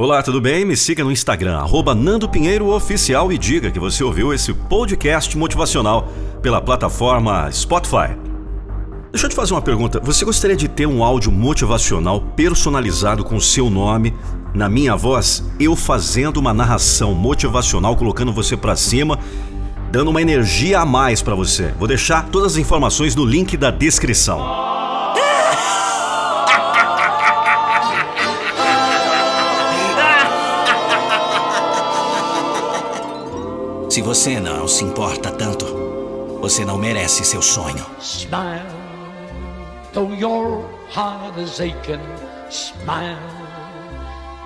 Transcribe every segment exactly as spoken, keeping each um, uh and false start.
Olá, tudo bem? Me siga no Instagram, arroba Nando Pinheiro Oficial, e diga que você ouviu esse podcast motivacional pela plataforma Spotify. Deixa eu te fazer uma pergunta. Você gostaria de ter um áudio motivacional personalizado com o seu nome, na minha voz, eu fazendo uma narração motivacional, colocando você pra cima, dando uma energia a mais pra você? Vou deixar todas as informações no link da descrição. Se você não se importa tanto, você não merece seu sonho. Smile, though your heart is aching. Smile,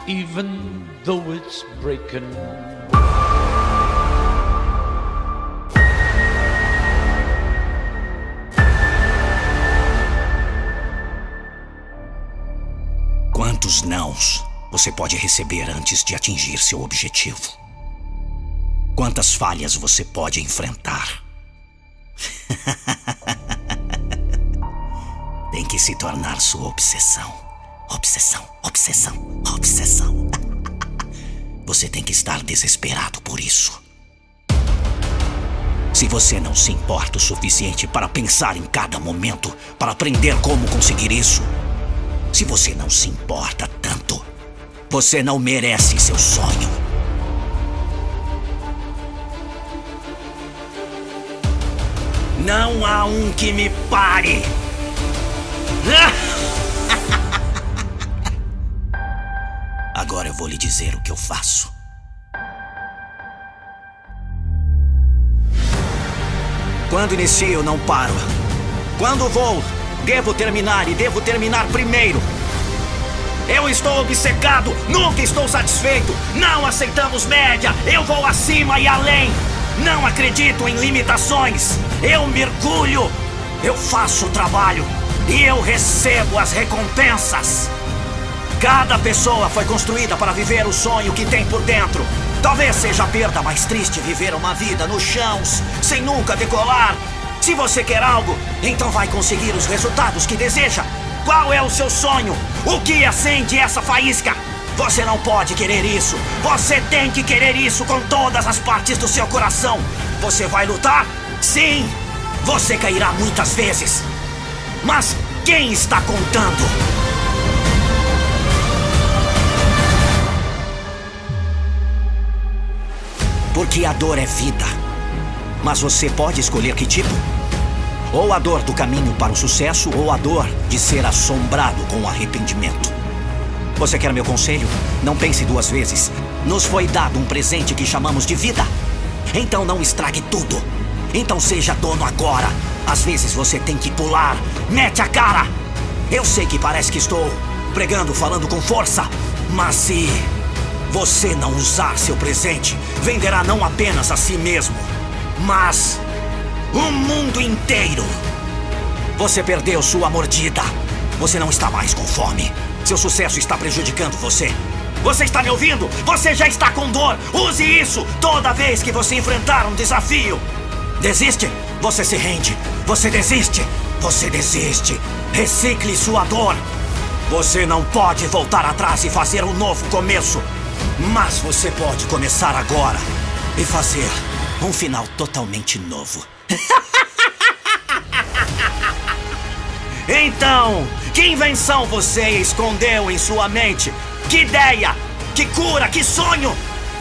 even though it's breaking. Quantos nãos você pode receber antes de atingir seu objetivo? Quantas falhas você pode enfrentar? Tem que se tornar sua obsessão. Obsessão, obsessão, obsessão. Você tem que estar desesperado por isso. Se você não se importa o suficiente para pensar em cada momento, para aprender como conseguir isso, se você não se importa tanto, você não merece seu sonho. Não há um que me pare! Agora eu vou lhe dizer o que eu faço. Quando inicio, não paro. Quando vou, devo terminar e devo terminar primeiro. Eu estou obcecado, nunca estou satisfeito. Não aceitamos média, eu vou acima e além. Não acredito em limitações. Eu mergulho, eu faço o trabalho e eu recebo as recompensas. Cada pessoa foi construída para viver o sonho que tem por dentro. Talvez seja a perda mais triste viver uma vida nos chãos, sem nunca decolar. Se você quer algo, então vai conseguir os resultados que deseja. Qual é o seu sonho? O que acende essa faísca? Você não pode querer isso. Você tem que querer isso com todas as partes do seu coração. Você vai lutar? Sim. Você cairá muitas vezes. Mas quem está contando? Porque a dor é vida. Mas você pode escolher que tipo? Ou a dor do caminho para o sucesso, ou a dor de ser assombrado com arrependimento. Você quer meu conselho? Não pense duas vezes. Nos foi dado um presente que chamamos de vida. Então não estrague tudo. Então seja dono agora. Às vezes você tem que pular. Mete a cara. Eu sei que parece que estou pregando, falando com força. Mas se você não usar seu presente, venderá não apenas a si mesmo, mas o mundo inteiro. Você perdeu sua mordida. Você não está mais com fome. Seu sucesso está prejudicando você. Você está me ouvindo? Você já está com dor. Use isso toda vez que você enfrentar um desafio. Desiste? Você se rende. Você desiste? Você desiste. Recicle sua dor. Você não pode voltar atrás e fazer um novo começo. Mas você pode começar agora e fazer um final totalmente novo. Então, que invenção você escondeu em sua mente? Que ideia? Que cura? Que sonho?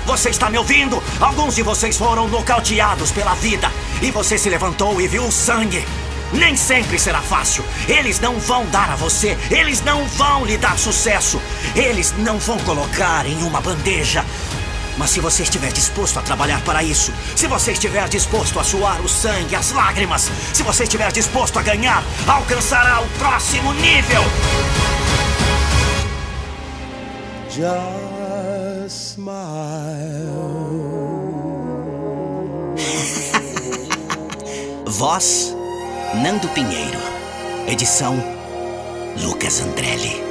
Você está me ouvindo? Alguns de vocês foram nocauteados pela vida e você se levantou e viu o sangue. Nem sempre será fácil. Eles não vão dar a você. Eles não vão lhe dar sucesso. Eles não vão colocar em uma bandeja. Mas se você estiver disposto a trabalhar para isso, se você estiver disposto a suar o sangue, as lágrimas, se você estiver disposto a ganhar, alcançará o próximo nível. Just smile. Voz, Nando Pinheiro. Edição, Lucas Andrelli.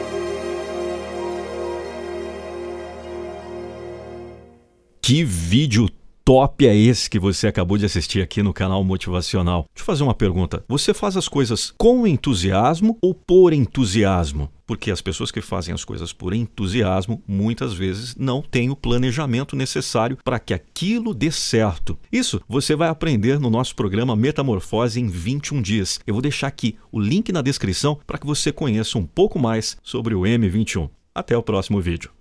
Que vídeo top é esse que você acabou de assistir aqui no canal Motivacional? Deixa eu fazer uma pergunta. Você faz as coisas com entusiasmo ou por entusiasmo? Porque as pessoas que fazem as coisas por entusiasmo muitas vezes não têm o planejamento necessário para que aquilo dê certo. Isso você vai aprender no nosso programa Metamorfose em vinte e um dias. Eu vou deixar aqui o link na descrição para que você conheça um pouco mais sobre o M vinte e um. Até o próximo vídeo.